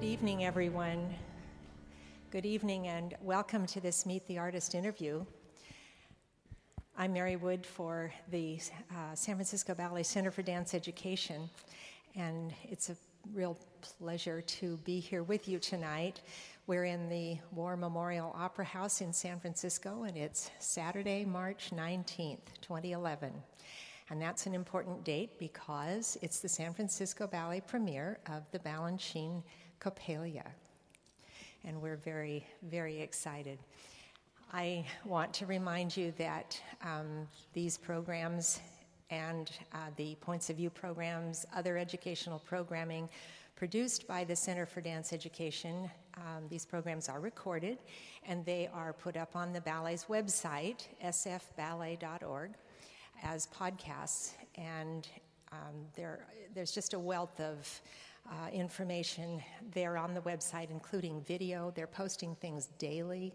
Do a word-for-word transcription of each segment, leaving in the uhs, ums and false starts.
Good evening, everyone. Good evening and welcome to this Meet the Artist interview. I'm Mary Wood for the uh, San Francisco Ballet Center for Dance Education, and it's a real pleasure to be here with you tonight. We're in the War Memorial Opera House in San Francisco, and it's Saturday, March nineteenth, twenty eleven. And that's an important date because it's the San Francisco Ballet premiere of the Balanchine Coppélia. And we're very, very excited. I want to remind you that um, these programs and uh, the Points of View programs, other educational programming produced by the Center for Dance Education, um, these programs are recorded and they are put up on the ballet's website, s f ballet dot org. as podcasts, and um, there, there's just a wealth of uh, information there on the website, including video. They're posting things daily.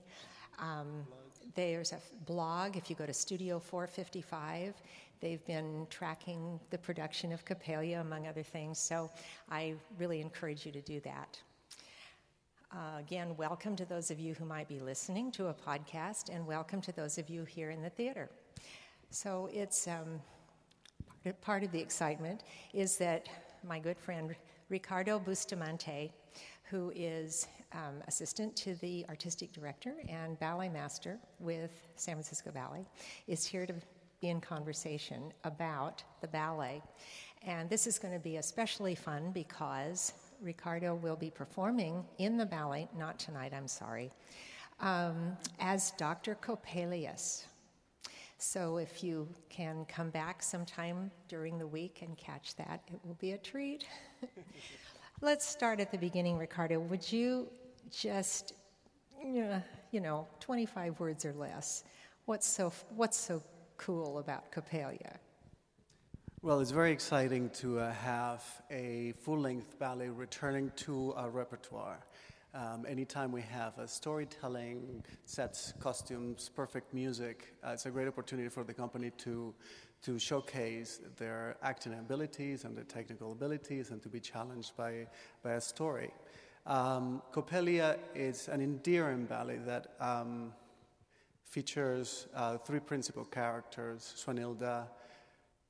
Um, there's a blog. If you go to Studio four fifty-five, they've been tracking the production of Coppélia, among other things, so I really encourage you to do that. Uh, again, welcome to those of you who might be listening to a podcast, and welcome to those of you here in the theater. So it's um, part of the excitement is that my good friend Ricardo Bustamante, who is um, assistant to the artistic director and ballet master with San Francisco Ballet, is here to be in conversation about the ballet. And this is going to be especially fun because Ricardo will be performing in the ballet, not tonight, I'm sorry, um, as Doctor Coppelius. So if you can come back sometime during the week and catch that, it will be a treat. Let's start at the beginning, Ricardo. Would you just, you know, twenty-five words or less, what's so what's so cool about Coppélia? Well, it's very exciting to uh, have a full-length ballet returning to our repertoire. Um, anytime we have uh, storytelling, sets, costumes, perfect music, uh, it's a great opportunity for the company to to showcase their acting abilities and their technical abilities and to be challenged by, by a story. Um, Coppélia is an endearing ballet that um, features uh, three principal characters, Swanilda,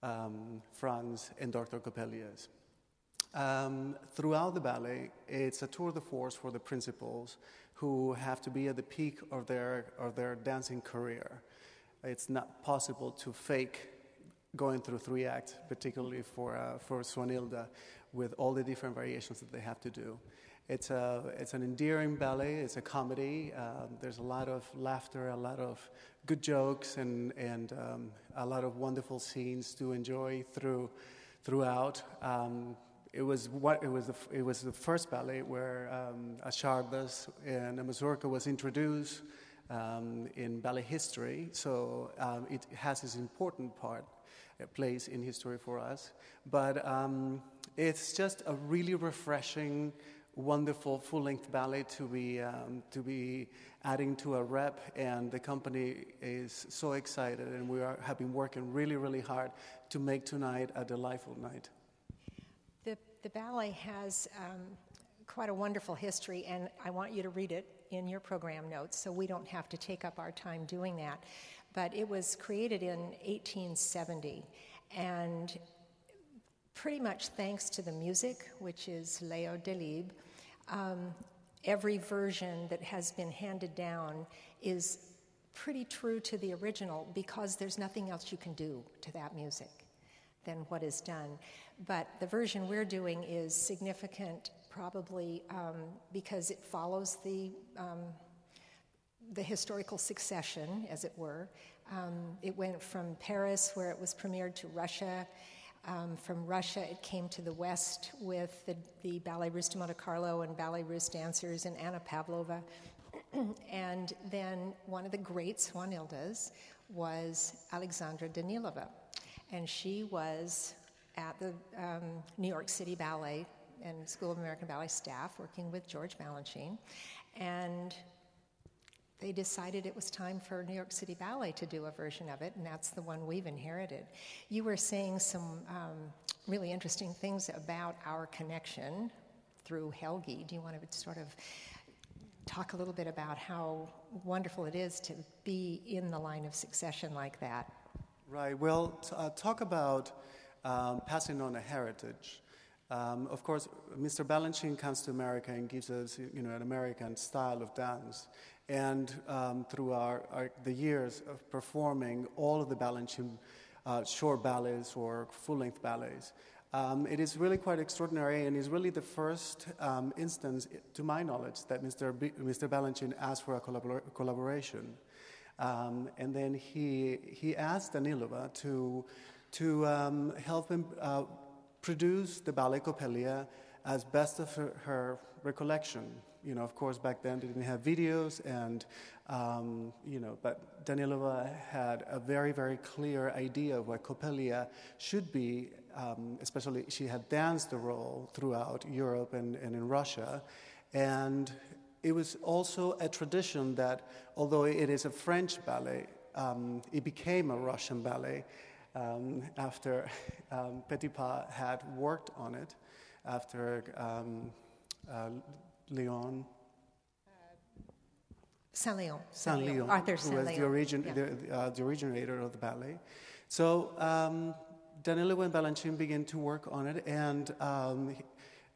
um, Franz, and Doctor Coppelius. Um, throughout the ballet, it's a tour de force for the principals who have to be at the peak of their of their dancing career. It's not possible to fake going through three acts, particularly for uh, for Swanilda, with all the different variations that they have to do. It's a it's an endearing ballet. It's a comedy. Uh, there's a lot of laughter, a lot of good jokes, and and um, a lot of wonderful scenes to enjoy through throughout. Um, It was what it was. The, it was the first ballet where um, a shardas and a mazurka was introduced um, in ballet history. So um, it has its important part, it plays in history for us. But um, it's just a really refreshing, wonderful full-length ballet to be um, to be adding to a rep. And the company is so excited, and we are have been working really, really hard to make tonight a delightful night. The ballet has um, quite a wonderful history, and I want you to read it in your program notes so we don't have to take up our time doing that. But it was created in eighteen seventy, and pretty much thanks to the music, which is Léo Delibes, um, every version that has been handed down is pretty true to the original because there's nothing else you can do to that music than what is done. But the version we're doing is significant probably um, because it follows the um, the historical succession, as it were. Um, it went from Paris, where it was premiered, to Russia. Um, from Russia, it came to the West with the, the Ballet Russe de Monte Carlo and Ballet Russe dancers and Anna Pavlova. And then one of the great Swanildas was Alexandra Danilova. And she was at the um, New York City Ballet and School of American Ballet staff working with George Balanchine. And they decided it was time for New York City Ballet to do a version of it, and that's the one we've inherited. You were saying some um, really interesting things about our connection through Helgi. Do you want to sort of talk a little bit about how wonderful it is to be in the line of succession like that? Right. Well, t- uh, talk about um, passing on a heritage. Um, of course, Mister Balanchine comes to America and gives us, you know, an American style of dance. And um, through our, our the years of performing all of the Balanchine uh, short ballets or full-length ballets, Um, it is really quite extraordinary, and is really the first um, instance, to my knowledge, that Mister B- Mister Balanchine asked for a collabor- collaboration, um, and then he he asked Danilova to to um, help him uh, produce the ballet Coppélia as best of her, her recollection. You know, of course, back then they didn't have videos, and um, you know, but Danilova had a very, very clear idea of what Coppélia should be. Um, especially she had danced the role throughout Europe and, and in Russia, and it was also a tradition that, although it is a French ballet, um, it became a Russian ballet um, after um, Petipa had worked on it, after um, uh, Leon. Saint Leon. Saint Leon. Saint Leon. Arthur Saint Leon. Who was the, origin- yeah. the, uh, the originator of the ballet. So Um, Danilova and Balanchine began to work on it, and um,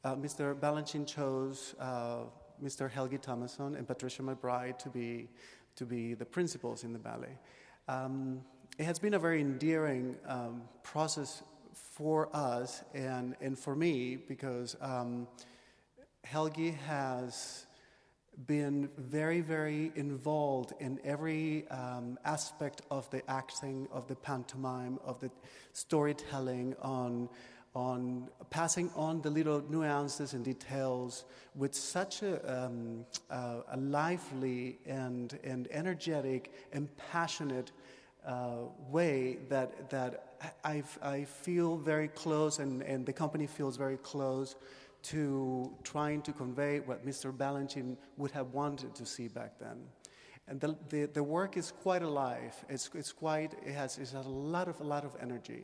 uh, Mister Balanchine chose uh, Mister Helgi Tomasson and Patricia McBride to be to be the principals in the ballet. Um, it has been a very endearing um, process for us and, and for me, because um, Helgi has been very, very involved in every um, aspect of the acting, of the pantomime, of the storytelling, on on passing on the little nuances and details with such a, um, uh, a lively and and energetic and passionate uh, way that that I I feel very close, and, and the company feels very close to trying to convey what Mister Balanchine would have wanted to see back then. And the the, the work is quite alive. It's it's quite it has it has a lot of a lot of energy.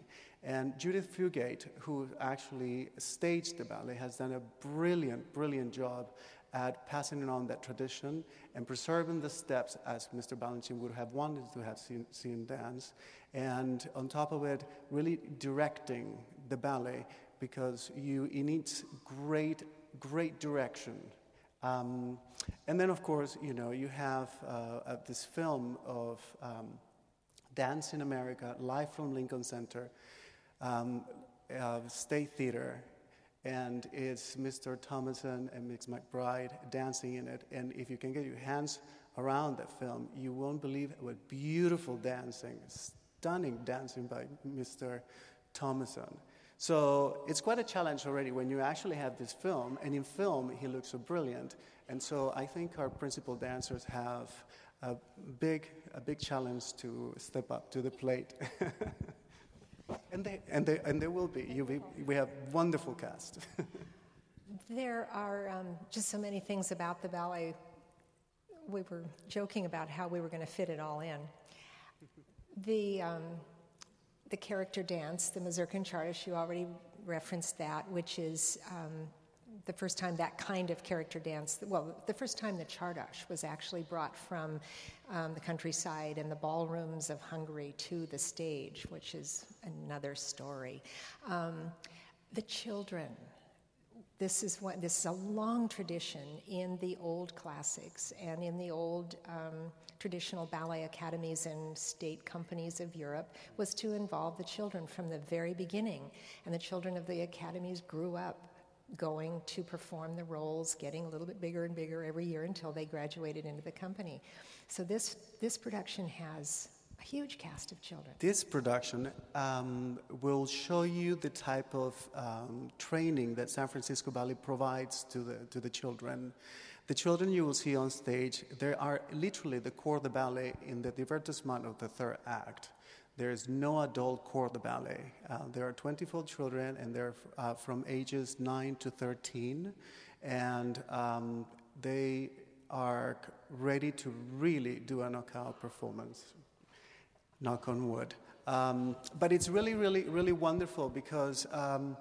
And Judith Fugate, who actually staged the ballet, has done a brilliant, brilliant job at passing on that tradition and preserving the steps as Mister Balanchine would have wanted to have seen, seen dance. And on top of it, really directing the ballet, because you, it needs great, great direction. Um, and then, of course, you know, you have uh, uh, this film of um, Dance in America, live from Lincoln Center, um, uh, State Theater, and it's Mister Tomasson and Miss McBride dancing in it. And if you can get your hands around that film, you won't believe what beautiful dancing, stunning dancing by Mister Tomasson. So it's quite a challenge already when you actually have this film, and in film he looks so brilliant. And so I think our principal dancers have a big, a big challenge to step up to the plate, and they and they and they will be. You be, we have wonderful cast. There are um, just so many things about the ballet. We were joking about how we were going to fit it all in. The um, The character dance, the mazurka czardas, you already referenced that, which is um, the first time that kind of character dance, well, the first time the czardas was actually brought from um, the countryside and the ballrooms of Hungary to the stage, which is another story. Um, the children, this is what this is a long tradition in the old classics and in the old Um, traditional ballet academies and state companies of Europe, was to involve the children from the very beginning. And the children of the academies grew up going to perform the roles, getting a little bit bigger and bigger every year until they graduated into the company. So this this production has a huge cast of children. This production um, will show you the type of um, training that San Francisco Ballet provides to the to the children. The children you will see on stage, they are literally the corps de ballet in the divertissement of the third act. There is no adult corps de ballet. Uh, there are twenty-four children, and they're uh, from ages nine to thirteen, and um, they are ready to really do a knockout performance. Knock on wood. Um, but it's really, really, really wonderful because Um,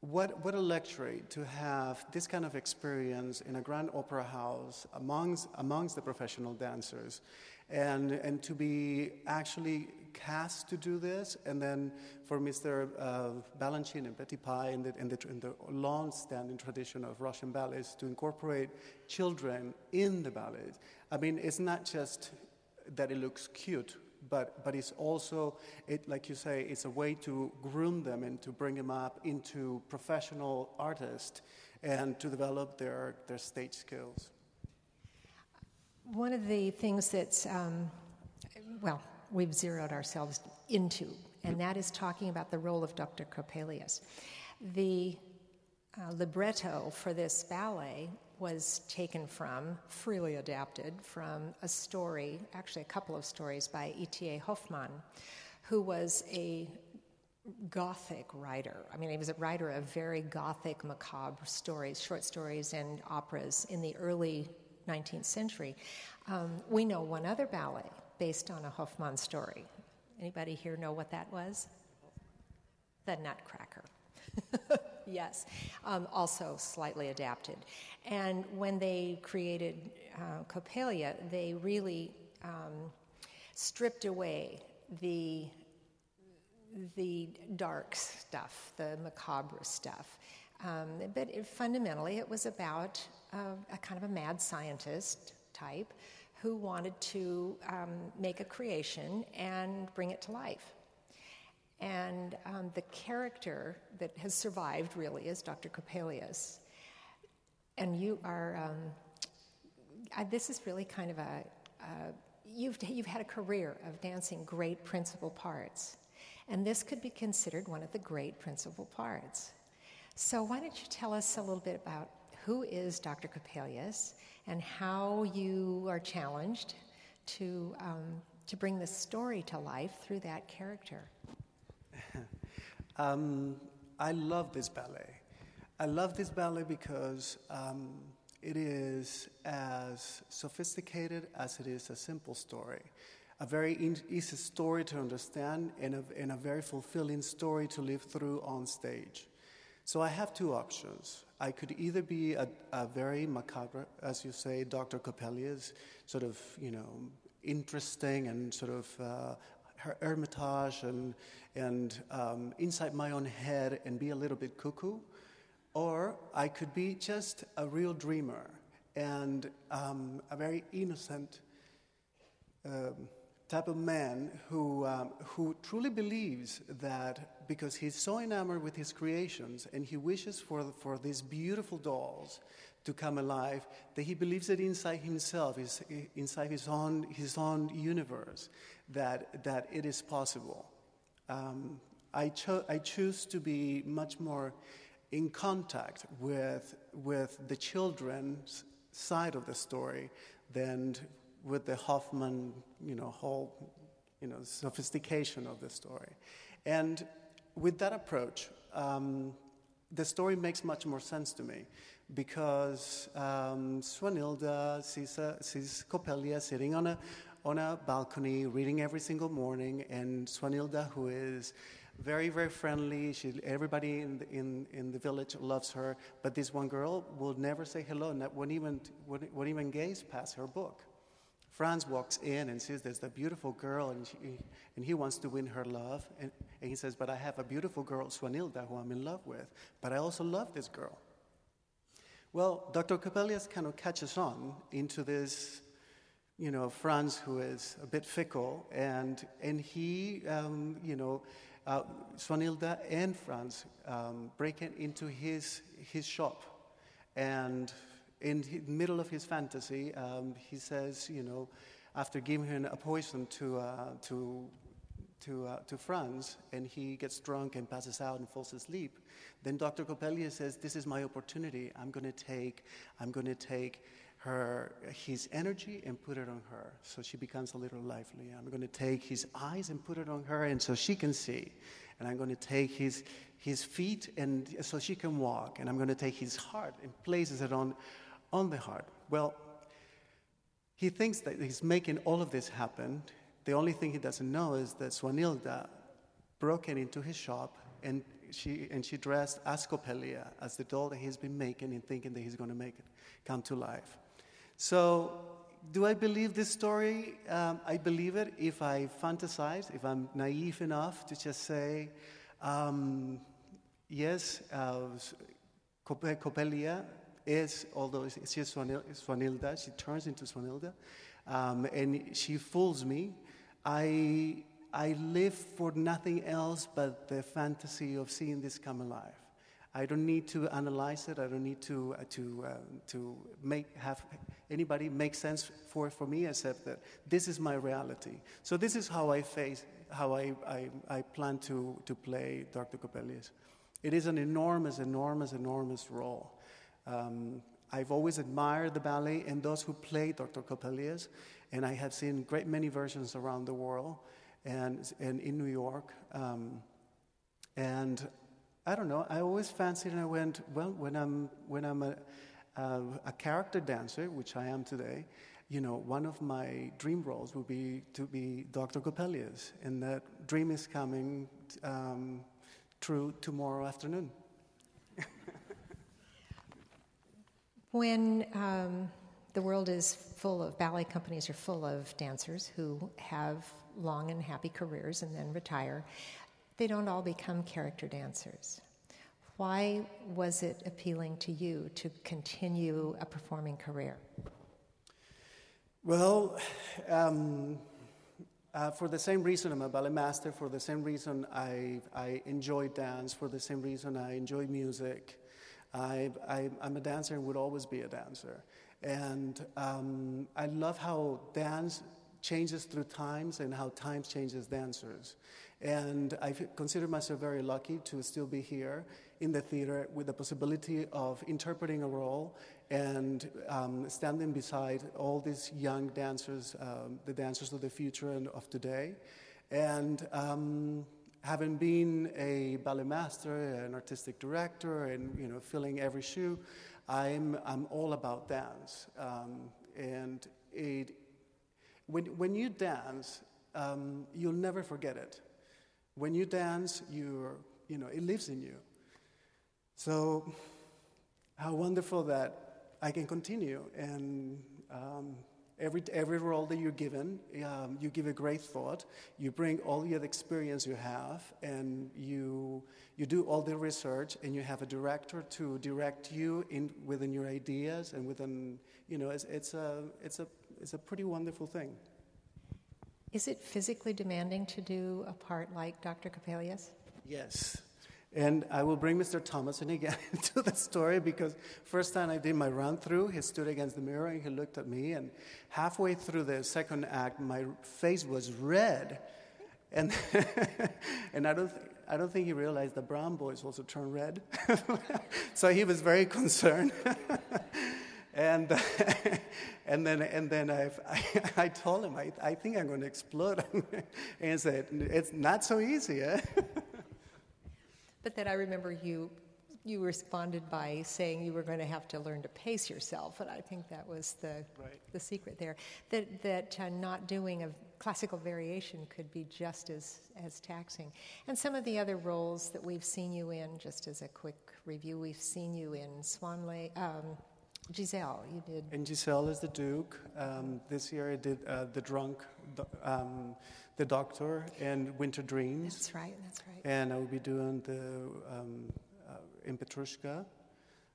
What what a luxury to have this kind of experience in a grand opera house amongst amongst the professional dancers, and and to be actually cast to do this, and then for Mister Uh, Balanchine and Petipa in the, in the in the long-standing tradition of Russian ballets to incorporate children in the ballets. I mean, it's not just that it looks cute. But but it's also, it, like you say, it's a way to groom them and to bring them up into professional artists and to develop their, their stage skills. One of the things that's, um, well, we've zeroed ourselves into, and that is talking about the role of Doctor Coppélia's. The uh, libretto for this ballet was taken from, freely adapted from a story, actually a couple of stories by E T A Hoffmann, who was a Gothic writer. I mean, he was a writer of very Gothic, macabre stories, short stories and operas in the early nineteenth century. Um, we know one other ballet based on a Hoffmann story. Anybody here know what that was? The Nutcracker. Yes, um, also slightly adapted. And when they created uh, Coppélia, they really um, stripped away the the dark stuff, the macabre stuff. Um, but it, fundamentally, it was about uh, a kind of a mad scientist type who wanted to um, make a creation and bring it to life. And um, the character that has survived, really, is Doctor Coppélia's. And you are, um, I, this is really kind of a, uh, you've you've had a career of dancing great principal parts. And this could be considered one of the great principal parts. So why don't you tell us a little bit about who is Doctor Coppélia's and how you are challenged to um, to bring the story to life through that character. um, I love this ballet. I love this ballet because um, it is as sophisticated as it is a simple story. A very in- easy story to understand and a, and a very fulfilling story to live through on stage. So I have two options. I could either be a, a very macabre, as you say, Doctor Coppélia's sort of, you know, interesting and sort of uh, her Hermitage and and um, inside my own head and be a little bit cuckoo, or I could be just a real dreamer and um, a very innocent um, type of man who um, who truly believes that because he's so enamored with his creations and he wishes for the, for these beautiful dolls to come alive, that he believes that inside himself, his, inside his own his own universe, that that it is possible. Um, I cho- I choose to be much more in contact with with the children's side of the story than with the Hoffmann, you know, whole, you know, sophistication of the story. And with that approach, um, the story makes much more sense to me. Because um, Swanilda sees, a, sees Coppélia sitting on a on a balcony, reading every single morning, and Swanilda, who is very very friendly, she everybody in the, in in the village loves her. But this one girl will never say hello, and won't even won't, won't even gaze past her book. Franz walks in and sees there's the beautiful girl, and she, and he wants to win her love, and, and he says, "But I have a beautiful girl, Swanilda, who I'm in love with. But I also love this girl." Well, Doctor Coppélia's kind of catches on into this, you know, Franz who is a bit fickle, and and he, um, you know, uh, Swanilda and Franz um, break in into his his shop, and in the middle of his fantasy, um, he says, you know, after giving her a poison to uh, to to uh, to Franz, and he gets drunk and passes out and falls asleep. Then Doctor Coppélia says, "This is my opportunity. I'm going to take, I'm going to take her, his energy and put it on her, so she becomes a little lively. I'm going to take his eyes and put it on her, and so she can see. And I'm going to take his his feet, and so she can walk. And I'm going to take his heart and places it on on the heart." Well, he thinks that he's making all of this happen. The only thing he doesn't know is that Swanilda broke into his shop and she and she dressed as Coppélia, as the doll that he's been making and thinking that he's going to make it come to life. So do I believe this story? Um, I believe it if I fantasize, if I'm naive enough to just say, um, yes, uh, Coppélia is, although it's just Swanilda, she turns into Swanilda, um, and she fools me. I... I live for nothing else but the fantasy of seeing this come alive. I don't need to analyze it. I don't need to uh, to uh, to make have anybody make sense for for me, except that this is my reality. So this is how I face how I I, I plan to to play Doctor Coppélia. It is an enormous, enormous, enormous role. Um, I've always admired the ballet and those who play Doctor Coppélia, and I have seen great many versions around the world. And, and in New York, um, and I don't know. I always fancied, and I went, well, when I'm when I'm a, uh, a character dancer, which I am today, you know, one of my dream roles would be to be Doctor Coppélia, and that dream is coming um, true tomorrow afternoon. When um, the world is full of ballet companies, are full of dancers who have long and happy careers and then retire, they don't all become character dancers. Why was it appealing to you to continue a performing career? Well, um, uh, for the same reason I'm a ballet master, for the same reason I, I enjoy dance, for the same reason I enjoy music. I, I, I'm a dancer and would always be a dancer. And um, I love how dance changes through times and how times changes dancers. And I consider myself very lucky to still be here in the theater with the possibility of interpreting a role and um, standing beside all these young dancers, um, the dancers of the future and of today. And um, having been a ballet master, an artistic director, and you know, filling every shoe, I'm I'm all about dance. Um, and it When when you dance, um, you'll never forget it. When you dance, you you know it lives in you. So, how wonderful that I can continue. And um, every every role that you're given, um, you give a great thought. You bring all your experience you have, and you you do all the research, and you have a director to direct you in within your ideas and within you know it's it's a it's a It's a pretty wonderful thing. Is it physically demanding to do a part like Doctor Coppélia? Yes. And I will bring Mister Tomasson again to the story, because first time I did my run-through, he stood against the mirror and he looked at me, and halfway through the second act, my face was red. And and I don't... Th- I don't think he realized the brown boys also turned red. So he was very concerned. And and then and then I've, I I told him I I think I'm going to explode, and he said it's not so easy. Eh? But then I remember you you responded by saying you were going to have to learn to pace yourself, and I think that was the right. the secret there. That that uh, not doing a classical variation could be just as as taxing. And some of the other roles that we've seen you in, just as a quick review, we've seen you in Swan Lake. Um, Giselle, you did. And Giselle is the Duke. Um, this year I did uh, The Drunk, um, The Doctor, and Winter Dreams. That's right, that's right. And I will be doing the, um, uh, in Petrushka,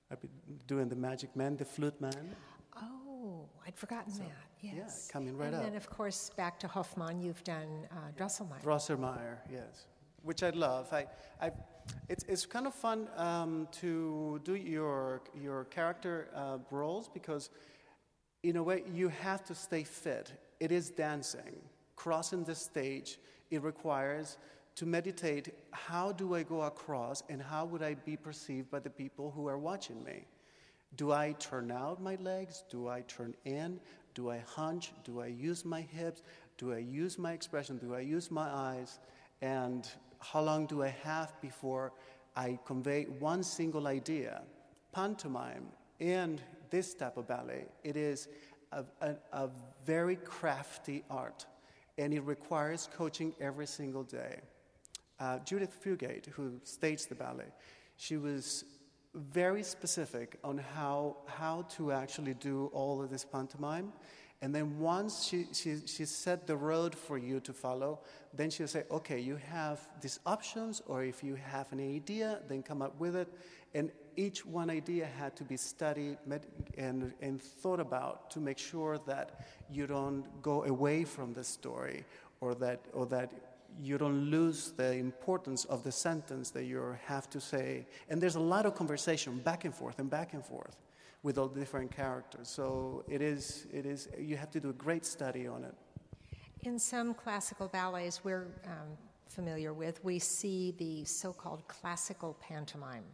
I'll be doing The Magic Man, The Flute Man. Oh, I'd forgotten so, that, yes. Yeah, coming right and up. And then, of course, back to Hoffmann, you've done uh, Drosselmeyer. Drosselmeyer, yes, which I love. I, I It's it's kind of fun um, to do your your character uh, roles, because, in a way, you have to stay fit. It is dancing. Crossing the stage, it requires to meditate. How do I go across, and how would I be perceived by the people who are watching me? Do I turn out my legs? Do I turn in? Do I hunch? Do I use my hips? Do I use my expression? Do I use my eyes? And how long do I have before I convey one single idea? Pantomime and this type of ballet, it is a, a, a very crafty art, and it requires coaching every single day. uh, Judith Fugate, who staged the ballet, she was very specific on how how to actually do all of this pantomime. And then once she, she, she set the road for you to follow, then she'll say, okay, you have these options, or if you have an idea, then come up with it. And each one idea had to be studied and, and thought about to make sure that you don't go away from the story, or that, or that you don't lose the importance of the sentence that you have to say. And there's a lot of conversation back and forth and back and forth with all the different characters. So it is, it is. You have to do a great study on it. In some classical ballets we're um, familiar with, we see the so-called classical pantomime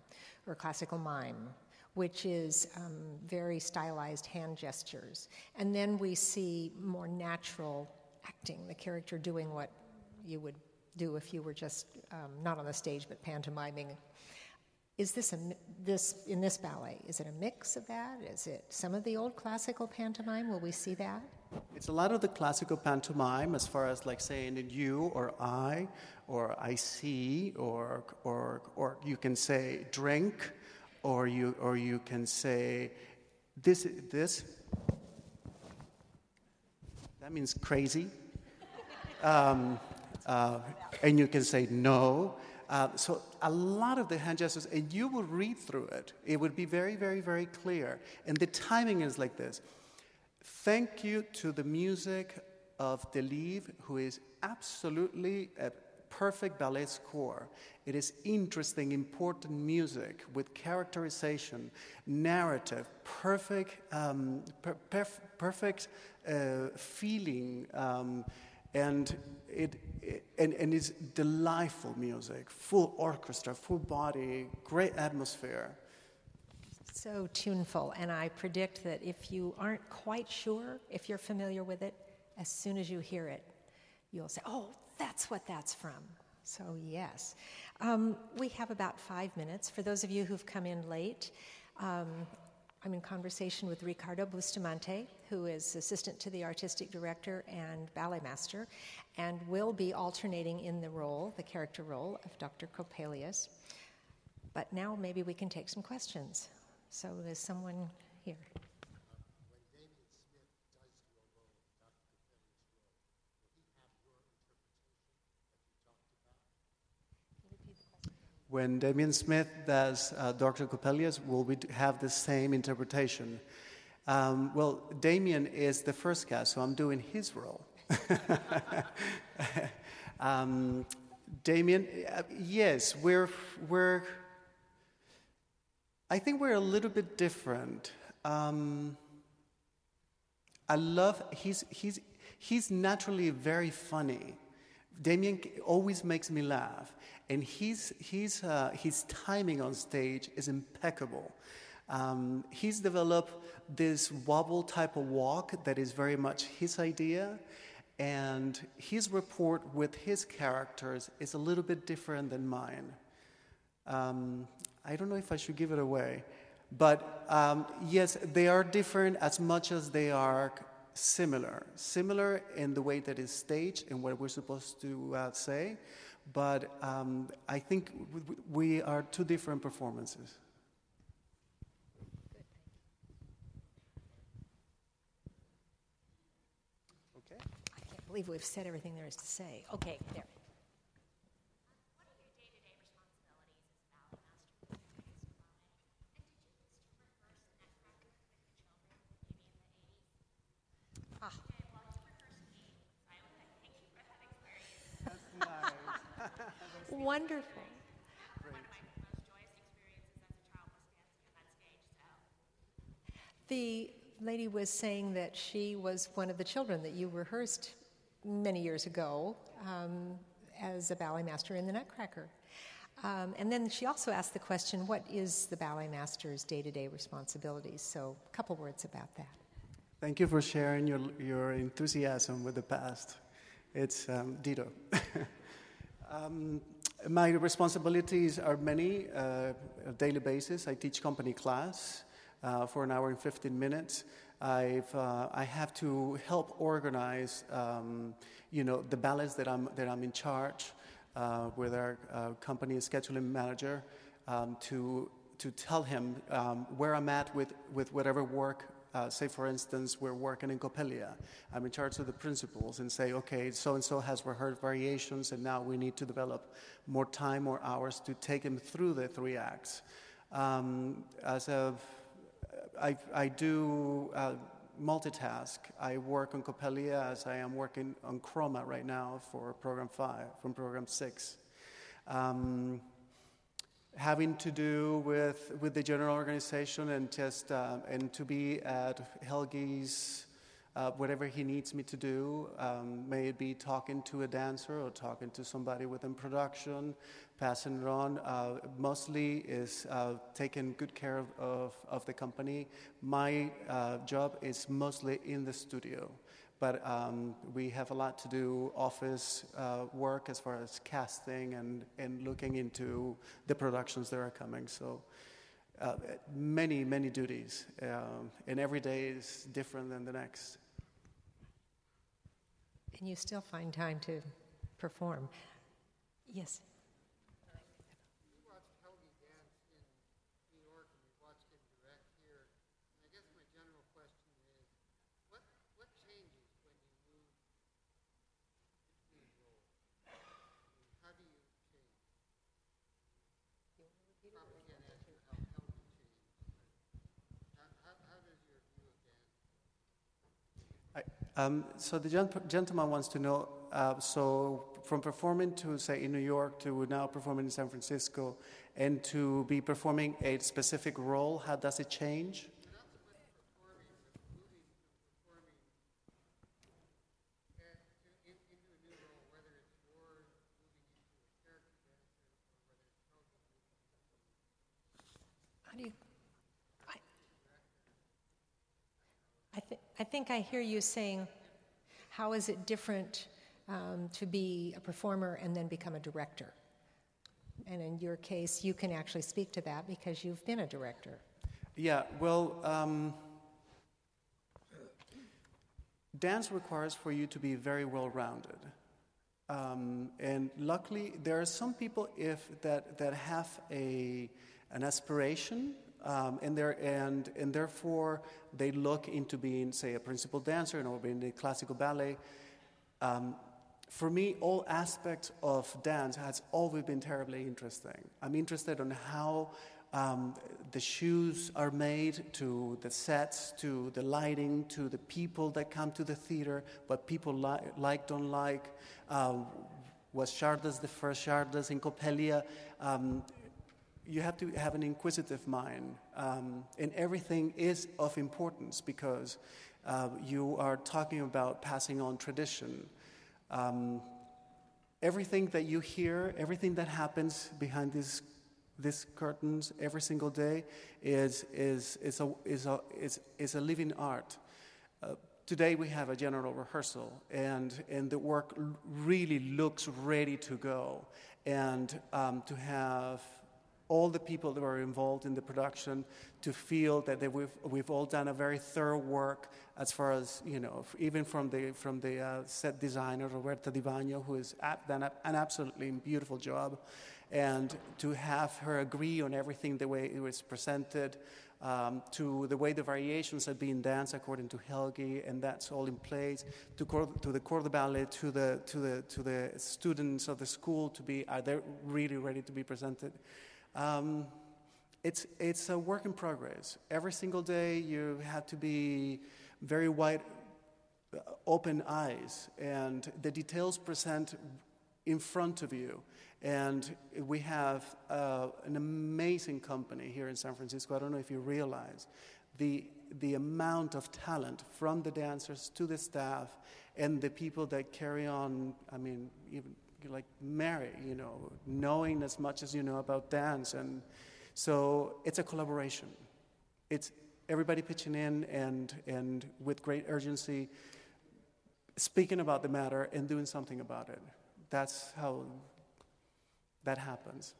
or classical mime, which is um, very stylized hand gestures. And then we see more natural acting, the character doing what you would do if you were just um, not on the stage but pantomiming. Is this a, this in this ballet? Is it a mix of that? Is it some of the old classical pantomime? Will we see that? It's a lot of the classical pantomime, as far as like saying you or I or I see, or or or you can say drink, or you or you can say this this. That means crazy. um, uh, and you can say no. Uh, so a lot of the hand gestures, and you will read through it. It would be very, very, very clear. And the timing is like this. Thank you to the music of Delibes, who is absolutely a perfect ballet score. It is interesting, important music with characterization, narrative, perfect, um, per- perf- perfect uh, feeling, um, and it, it and, and it's delightful music, full orchestra, full body, great atmosphere. So tuneful, and I predict that if you aren't quite sure, if you're familiar with it, as soon as you hear it, you'll say, oh, that's what that's from. So yes. Um, we have about five minutes. For those of you who've come in late, um, I'm in conversation with Ricardo Bustamante, who is assistant to the artistic director and ballet master, and will be alternating in the role, the character role, of Doctor Coppélia's. But now maybe we can take some questions. So there's someone here. Uh, when Damien Smith does your role, Doctor Coppélia's role, will he have your interpretation that you talked about? When Damien Smith does uh, Doctor Coppélia's, will we have the same interpretation? Um, well, Damien is the first cast, so I'm doing his role. um, Damien, uh, yes, we're we're. I think we're a little bit different. Um, I love he's he's he's naturally very funny. Damien always makes me laugh, and he's he's uh, his timing on stage is impeccable. Um, he's developed this wobble type of walk that is very much his idea, and his rapport with his characters is a little bit different than mine. Um, I don't know if I should give it away, but um, yes, they are different as much as they are similar. Similar in the way that it's staged and what we're supposed to uh, say, but um, I think we are two different performances. I believe we've said everything there is to say. Okay, there. What are your day-to-day responsibilities as ballet master for the ballet? And did you used to rehearse and act back with the children? Maybe in the eighties? Ah. That's nice. Wonderful. The lady was saying that she was one of the children that you rehearsed many years ago um, as a ballet master in the Nutcracker. Um, and then she also asked the question, what is the ballet master's day-to-day responsibilities? So a couple words about that. Thank you for sharing your your enthusiasm with the past. It's um, ditto. um, my responsibilities are many. Uh, on a daily basis, I teach company class uh, for an hour and fifteen minutes. I've, uh, I have to help organize, um, you know, the ballets that I'm that I'm in charge. uh, with our uh, company scheduling manager um, to to tell him um, where I'm at with, with whatever work. Uh, say, for instance, we're working in Coppélia. I'm in charge of the principals and say, okay, so-and-so has rehearsed variations, and now we need to develop more time or hours to take him through the three acts. Um, as a, I, I do uh, multitask. I work on Coppélia as I am working on Chroma right now for Program five, from Program six. Um, having to do with, with the general organization and just um, and to be at Helgi's, uh, whatever he needs me to do, um, may it be talking to a dancer or talking to somebody within production, passing it on, uh, mostly is uh, taking good care of, of, of the company. My uh, job is mostly in the studio, but um, we have a lot to do office uh, work as far as casting and, and looking into the productions that are coming. So uh, many, many duties, um, and every day is different than the next. And you still find time to perform. Yes. Um, so the gent- gentleman wants to know, uh, so from performing to, say, in New York to now performing in San Francisco and to be performing a specific role, how does it change? I think I hear you saying, how is it different um, to be a performer and then become a director? And in your case, you can actually speak to that because you've been a director. Yeah, well, um, dance requires for you to be very well-rounded. Um, and luckily, there are some people if that, that have a an aspiration, Um, and, and, and therefore, they look into being, say, a principal dancer or being in classical ballet. Um, for me, all aspects of dance has always been terribly interesting. I'm interested in how um, the shoes are made, to the sets, to the lighting, to the people that come to the theater, what people li- like, don't like. Um, was Chardas the first Chardas in Coppélia? Um, You have to have an inquisitive mind, um, and everything is of importance because uh, you are talking about passing on tradition. Um, everything that you hear, everything that happens behind these these curtains every single day is is is a is a is, is a living art. Uh, Today we have a general rehearsal, and, and the work really looks ready to go, and um, to have all the people that were involved in the production to feel that they, we've we've all done a very thorough work as far as, you know, even from the from the uh, set designer Roberta Divagno, who has done an absolutely beautiful job, and to have her agree on everything the way it was presented, um, to the way the variations are being danced according to Helgi, and that's all in place. To cor- to the corps de ballet, to the to the to the students of the school to be are they really ready to be presented. Um, it's it's a work in progress. Every single day, you have to be very wide, open eyes, and the details present in front of you. And we have uh, an amazing company here in San Francisco. I don't know if you realize the the amount of talent from the dancers to the staff and the people that carry on. I mean, even. Like Mary, you know, knowing as much as you know about dance, and so it's a collaboration. It's everybody pitching in and and with great urgency, speaking about the matter and doing something about it. That's how that happens.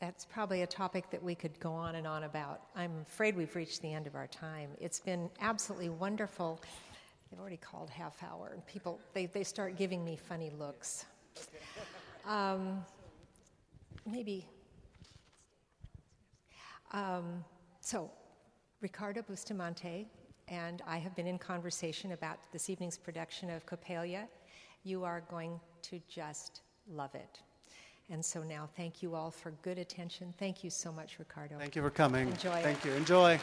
That's probably a topic that we could go on and on about. I'm afraid we've reached the end of our time. It's been absolutely wonderful. I've already called half hour, and people, they, they start giving me funny looks. um, maybe. Um, so, Ricardo Bustamante and I have been in conversation about this evening's production of Coppélia. You are going to just love it. And so now, thank you all for good attention. Thank you so much, Ricardo. Thank you for coming. Enjoy. Thank you. Enjoy.